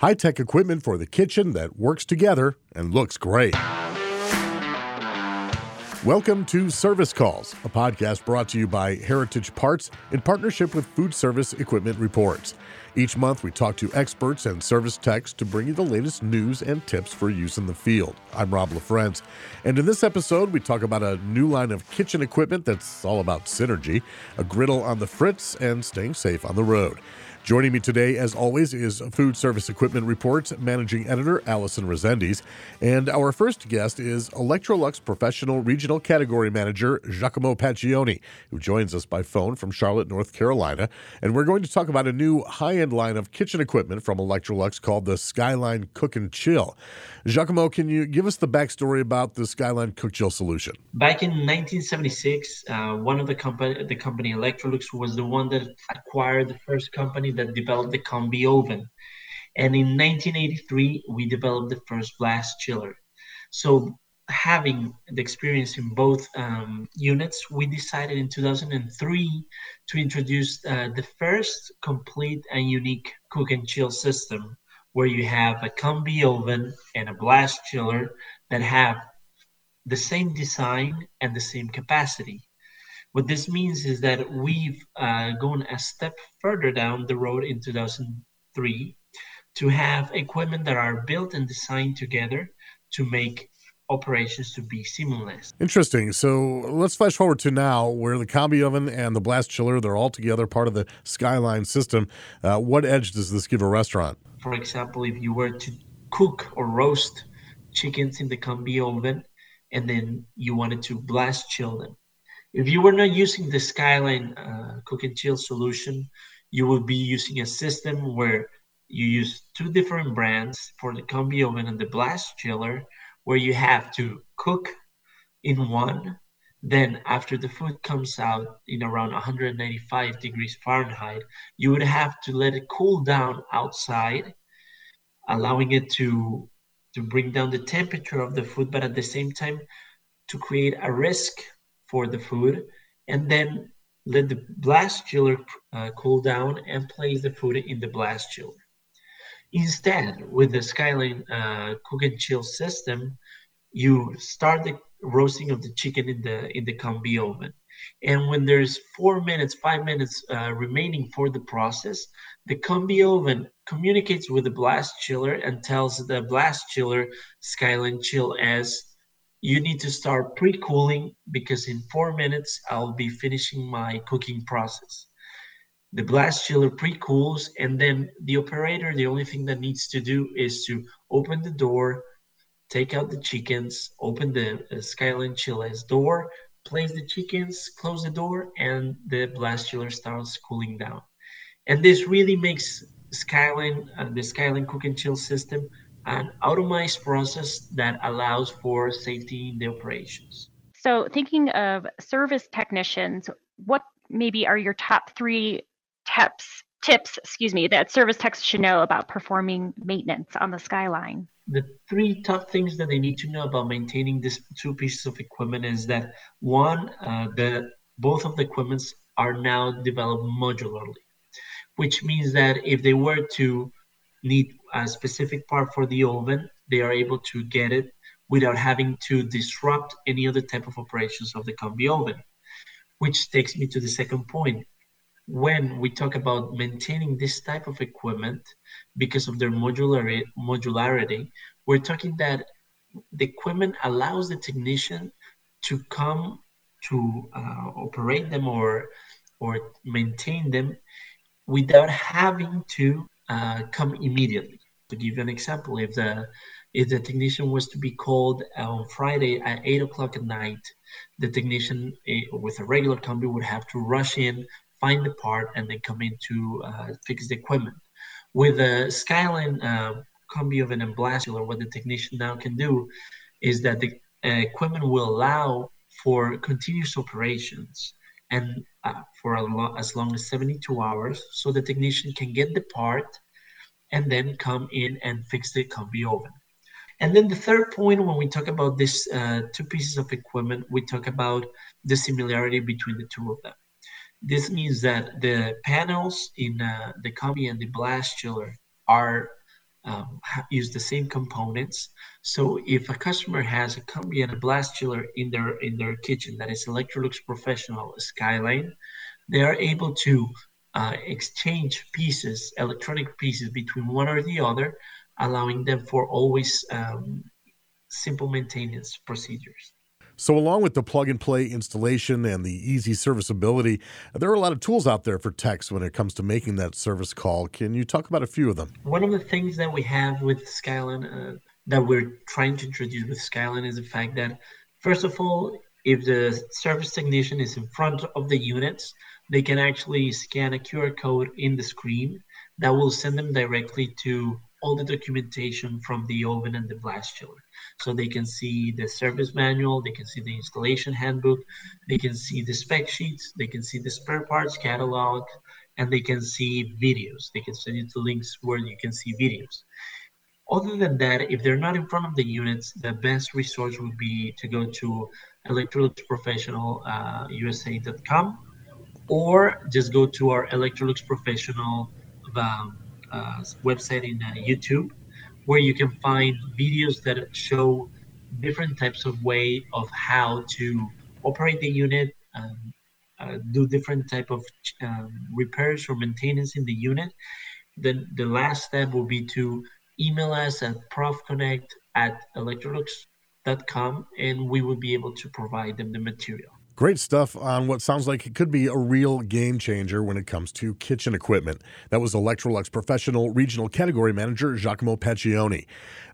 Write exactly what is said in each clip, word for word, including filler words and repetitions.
High-tech equipment for the kitchen that works together and looks great. Welcome to Service Calls, a podcast brought to you by Heritage Parts in partnership with Food Service Equipment Reports. Each month, we talk to experts and service techs to bring you the latest news and tips for use in the field. I'm Rob LaFrentz, and in this episode, we talk about a new line of kitchen equipment that's all about synergy, a griddle on the fritz, and staying safe on the road. Joining me today, as always, is Food Service Equipment Reports Managing Editor Allison Resendiz. And our first guest is Electrolux Professional Regional Category Manager Giacomo Pacioni, who joins us by phone from Charlotte, North Carolina. And we're going to talk about a new high-end line of kitchen equipment from Electrolux called the Skyline Cook and Chill. Giacomo, can you give us the backstory about the Skyline Cook Chill solution? Back in nineteen seventy-six, uh, one of the company, the company Electrolux, was the one that acquired the first company that developed the combi oven. And in nineteen eighty-three, we developed the first blast chiller. So having the experience in both um, units, we decided in two thousand three to introduce uh, the first complete and unique cook and chill system, where you have a combi oven and a blast chiller that have the same design and the same capacity. What this means is that we've uh, gone a step further down the road in two thousand three to have equipment that are built and designed together to make operations to be seamless. Interesting. So let's flash forward to now, where the combi oven and the blast chiller, they're all together, part of the Skyline system. Uh, what edge does this give a restaurant? For example, if you were to cook or roast chickens in the combi oven, and then you wanted to blast chill them, if you were not using the Skyline uh, Cook and Chill solution, you would be using a system where you use two different brands for the combi oven and the blast chiller, where you have to cook in one. Then after the food comes out in around one hundred ninety-five degrees Fahrenheit, you would have to let it cool down outside, allowing it to, to bring down the temperature of the food, but at the same time to create a risk for the food, and then let the blast chiller uh, cool down and place the food in the blast chiller. Instead, with the Skyline uh, Cook and Chill system, you start the roasting of the chicken in the in the combi oven, and when there's four minutes, five minutes uh, remaining for the process, the combi oven communicates with the blast chiller and tells the blast chiller Skyline Chill as, you need to start pre-cooling because in four minutes, I'll be finishing my cooking process. The blast chiller pre-cools, and then the operator, the only thing that needs to do is to open the door, take out the chickens, open the uh, Skyline Chill's door, place the chickens, close the door, and the blast chiller starts cooling down. And this really makes Skyline, uh, the Skyline Cook and Chill system, an automated process that allows for safety in the operations. So thinking of service technicians, what maybe are your top three tips, tips, excuse me, that service techs should know about performing maintenance on the Skyline? The three top things that they need to know about maintaining these two pieces of equipment is that, one, uh, the both of the equipments are now developed modularly, which means that if they were to need a specific part for the oven, they are able to get it without having to disrupt any other type of operations of the combi oven, which takes me to the second point. When we talk about maintaining this type of equipment, because of their modularity, modularity, we're talking that the equipment allows the technician to come to uh, operate them or, or maintain them without having to Uh, come immediately. To give you an example, if the if the technician was to be called on Friday at eight o'clock at night, the technician uh, with a regular combi would have to rush in, find the part, and then come in to uh, fix the equipment. With a Skyline uh, combi oven and blast chiller, what the technician now can do is that the uh, equipment will allow for continuous operations and uh, for a lo- as long as seventy-two hours, so the technician can get the part and then come in and fix the combi oven. And then the third point, when we talk about these uh, two pieces of equipment, we talk about the similarity between the two of them. This means that the panels in uh, the combi and the blast chiller are um, use the same components. So if a customer has a combi and a blast chiller in their in their kitchen that is Electrolux Professional Skyline, they are able to uh, exchange pieces, electronic pieces, between one or the other, allowing them for always um, simple maintenance procedures. So along with the plug-and-play installation and the easy serviceability, there are a lot of tools out there for techs when it comes to making that service call. Can you talk about a few of them? One of the things that we have with Skyline, uh, that we're trying to introduce with Skyline, is the fact that, first of all, if the service technician is in front of the units, they can actually scan a Q R code in the screen that will send them directly to all the documentation from the oven and the blast chiller. So they can see the service manual, they can see the installation handbook, they can see the spec sheets, they can see the spare parts catalog, and they can see videos. They can send you to links where you can see videos. Other than that, if they're not in front of the units, the best resource would be to go to electrolux professional u s a dot com or just go to our Electrolux Professional um, Uh, website in uh, YouTube, where you can find videos that show different types of way of how to operate the unit, um, uh, do different type of um, repairs or maintenance in the unit. Then the last step will be to email us at profconnect at electrolux dot com, and we will be able to provide them the material. Great stuff on what sounds like it could be a real game changer when it comes to kitchen equipment. That was Electrolux Professional Regional Category Manager Giacomo Pacioni.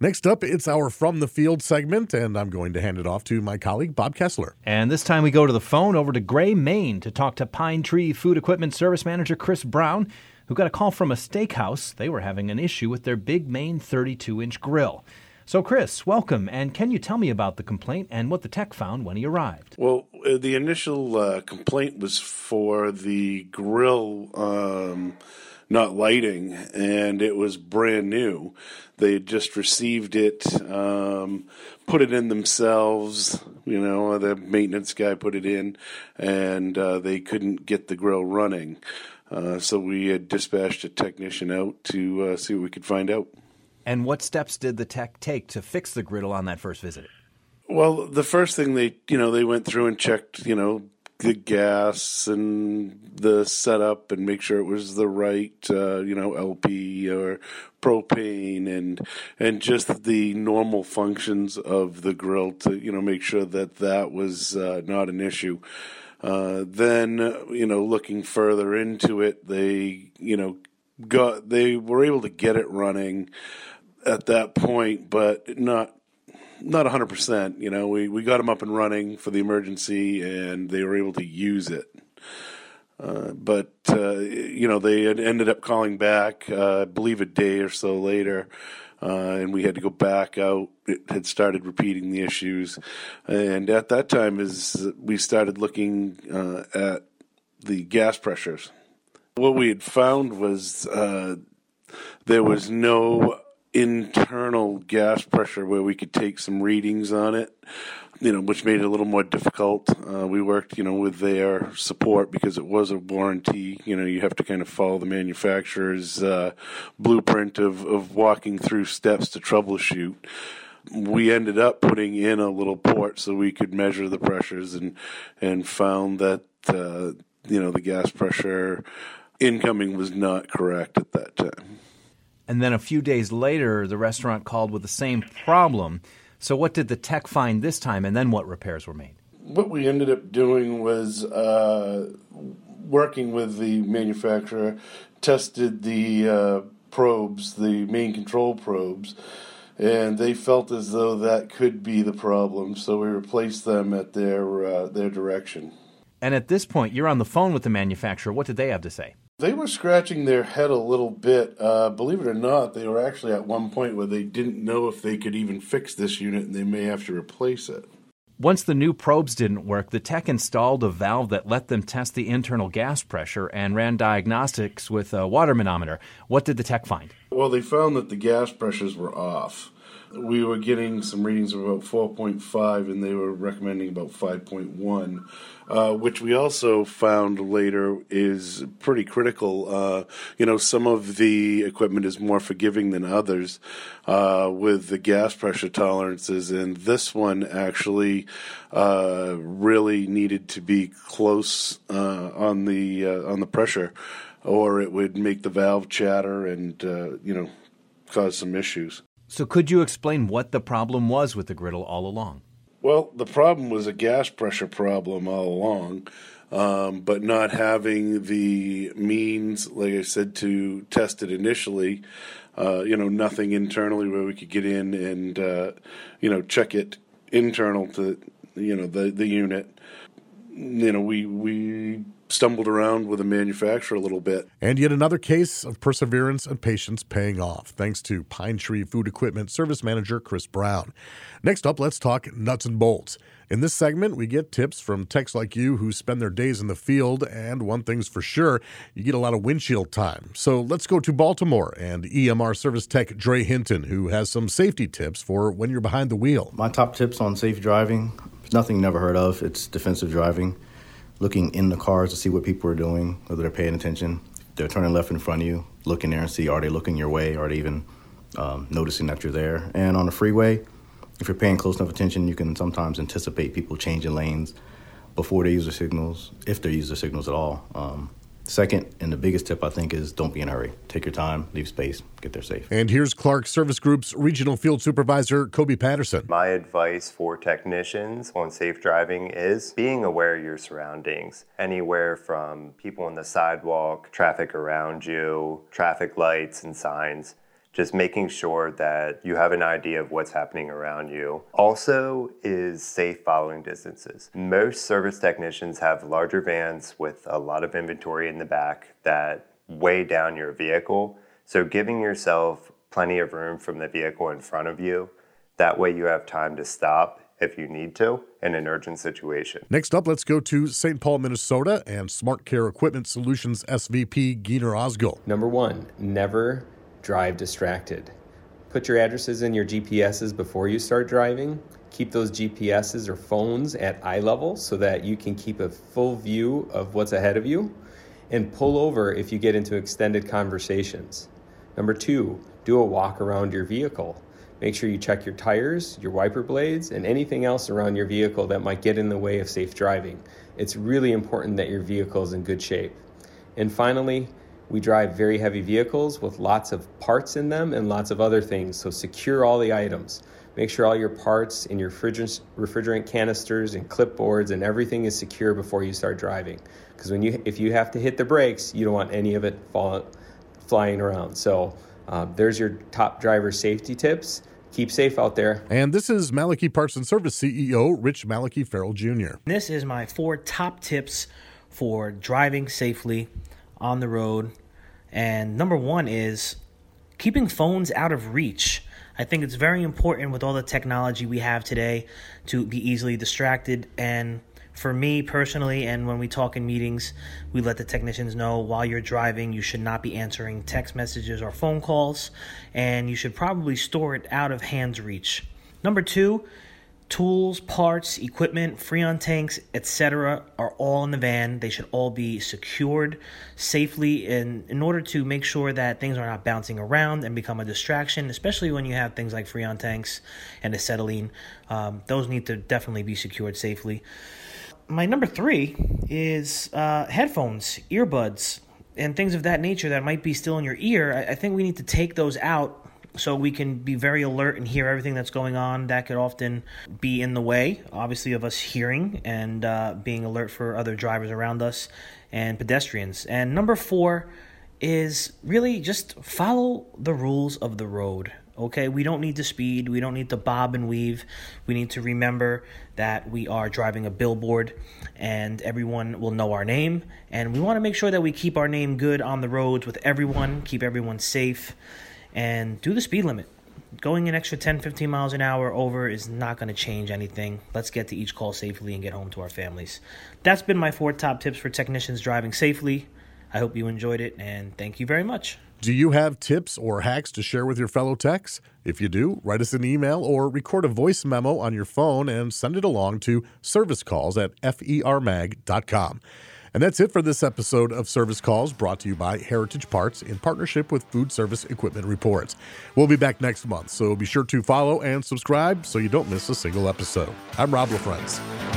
Next up, it's our From the Field segment, and I'm going to hand it off to my colleague, Bob Kessler. And this time we go to the phone over to Gray, Maine, to talk to Pine Tree Food Equipment Service Manager Chris Brown, who got a call from a steakhouse. They were having an issue with their Big Maine thirty-two inch grill. So, Chris, welcome, and can you tell me about the complaint and what the tech found when he arrived? Well, the initial uh, complaint was for the grill um, not lighting, and it was brand new. They had just received it, um, put it in themselves, you know, the maintenance guy put it in, and uh, they couldn't get the grill running. Uh, so we had dispatched a technician out to uh, see what we could find out. And what steps did the tech take to fix the griddle on that first visit? Well, the first thing they, you know, they went through and checked, you know, the gas and the setup and make sure it was the right, uh, you know, L P or propane and and just the normal functions of the grill to, you know, make sure that that was uh, not an issue. Uh, then, you know, looking further into it, they, you know, Got, they were able to get it running at that point, but not not one hundred percent. You know, we, we got them up and running for the emergency, and they were able to use it. Uh, but, uh, you know, they had ended up calling back, uh, I believe, a day or so later, uh, and we had to go back out. It had started repeating the issues. And at that time is we started looking uh, at the gas pressures. What we had found was uh, there was no internal gas pressure where we could take some readings on it, you know, which made it a little more difficult. Uh, we worked, you know, with their support because it was a warranty. You know, you have to kind of follow the manufacturer's uh, blueprint of, of walking through steps to troubleshoot. We ended up putting in a little port so we could measure the pressures and, and found that, uh, you know, the gas pressure incoming was not correct at that time. And then a few days later, the restaurant called with the same problem. So what did the tech find this time, and then what repairs were made? What we ended up doing was uh, working with the manufacturer, tested the uh, probes, the main control probes, and they felt as though that could be the problem. So we replaced them at their uh, their direction. And at this point, you're on the phone with the manufacturer. What did they have to say? They were scratching their head a little bit. Uh, believe it or not, they were actually at one point where they didn't know if they could even fix this unit, and they may have to replace it. Once the new probes didn't work, the tech installed a valve that let them test the internal gas pressure and ran diagnostics with a water manometer. What did the tech find? Well, they found that the gas pressures were off. we were getting some readings of about four point five, and they were recommending about five point one, uh, which we also found later is pretty critical. Uh, you know, some of the equipment is more forgiving than others uh, with the gas pressure tolerances, and this one actually uh, really needed to be close uh, on the uh, on the pressure, or it would make the valve chatter and uh, you know, cause some issues. So could you explain what the problem was with the griddle all along? Well, the problem was a gas pressure problem all along, um, but not having the means, like I said, to test it initially. Uh, you know, nothing internally where we could get in and, uh, you know, check it internal to, you know, the, the unit. You know, we we... stumbled around with a manufacturer a little bit. And yet another case of perseverance and patience paying off, thanks to Pine Tree Food Equipment Service Manager Chris Brown. Next up, let's talk nuts and bolts. In this segment, we get tips from techs like you who spend their days in the field, and one thing's for sure, you get a lot of windshield time. So let's go to Baltimore and E M R Service Tech Dre Hinton, who has some safety tips for when you're behind the wheel. My top tips on safe driving, nothing never heard of, it's defensive driving. Looking in the cars to see what people are doing, whether they're paying attention. If they're turning left in front of you, look in there and see, are they looking your way? Are they even um, noticing that you're there? And on the freeway, if you're paying close enough attention, you can sometimes anticipate people changing lanes before they use their signals, if they use their signals at all. Um, Second, and the biggest tip, I think, is don't be in a hurry. Take your time, leave space, get there safe. And here's Clark Service Group's Regional Field Supervisor, Kobe Patterson. My advice for technicians on safe driving is being aware of your surroundings. Anywhere from people on the sidewalk, traffic around you, traffic lights and signs. Just making sure that you have an idea of what's happening around you. Also is safe following distances. Most service technicians have larger vans with a lot of inventory in the back that weigh down your vehicle. So giving yourself plenty of room from the vehicle in front of you, that way you have time to stop if you need to, in an urgent situation. Next up, let's go to Saint Paul, Minnesota, and Smart Care Equipment Solutions S V P Geeter Osgood. Number one, never drive distracted. Put your addresses in your G P S's before you start driving. Keep those G P S's or phones at eye level so that you can keep a full view of what's ahead of you, and pull over if you get into extended conversations. Number two, do a walk around your vehicle. Make sure you check your tires, your wiper blades, and anything else around your vehicle that might get in the way of safe driving. It's really important that your vehicle is in good shape. And finally, we drive very heavy vehicles with lots of parts in them and lots of other things, so secure all the items. Make sure all your parts in your refrigerant canisters and clipboards and everything is secure before you start driving. Because when you, if you have to hit the brakes, you don't want any of it fall, flying around. So uh, there's your top driver safety tips. Keep safe out there. And this is Malaki Parts and Service C E O Rich Malachy Farrell Junior This is my four top tips for driving safely on the road. And number one is keeping phones out of reach. I think it's very important with all the technology we have today to be easily distracted. And for me personally, and when we talk in meetings, we let the technicians know while you're driving, you should not be answering text messages or phone calls, and you should probably store it out of hand's reach. Number two, tools, parts, equipment, Freon tanks, et cetera are all in the van. They should all be secured safely in, in order to make sure that things are not bouncing around and become a distraction, especially when you have things like Freon tanks and acetylene. Um, those need to definitely be secured safely. My number three is uh, headphones, earbuds, and things of that nature that might be still in your ear. I, I think we need to take those out so we can be very alert and hear everything that's going on. That could often be in the way, obviously, of us hearing and uh, being alert for other drivers around us and pedestrians. And number four is really just follow the rules of the road, okay? We don't need to speed. We don't need to bob and weave. We need to remember that we are driving a billboard and everyone will know our name. And we want to make sure that we keep our name good on the roads with everyone, keep everyone safe. And do the speed limit. Going an extra ten, fifteen miles an hour over is not going to change anything. Let's get to each call safely and get home to our families. That's been my four top tips for technicians driving safely. I hope you enjoyed it, and thank you very much. Do you have tips or hacks to share with your fellow techs? If you do, write us an email or record a voice memo on your phone and send it along to service calls at f e r mag dot com. And that's it for this episode of Service Calls, brought to you by Heritage Parts in partnership with Food Service Equipment Reports. We'll be back next month, so be sure to follow and subscribe so you don't miss a single episode. I'm Rob LaFrentz.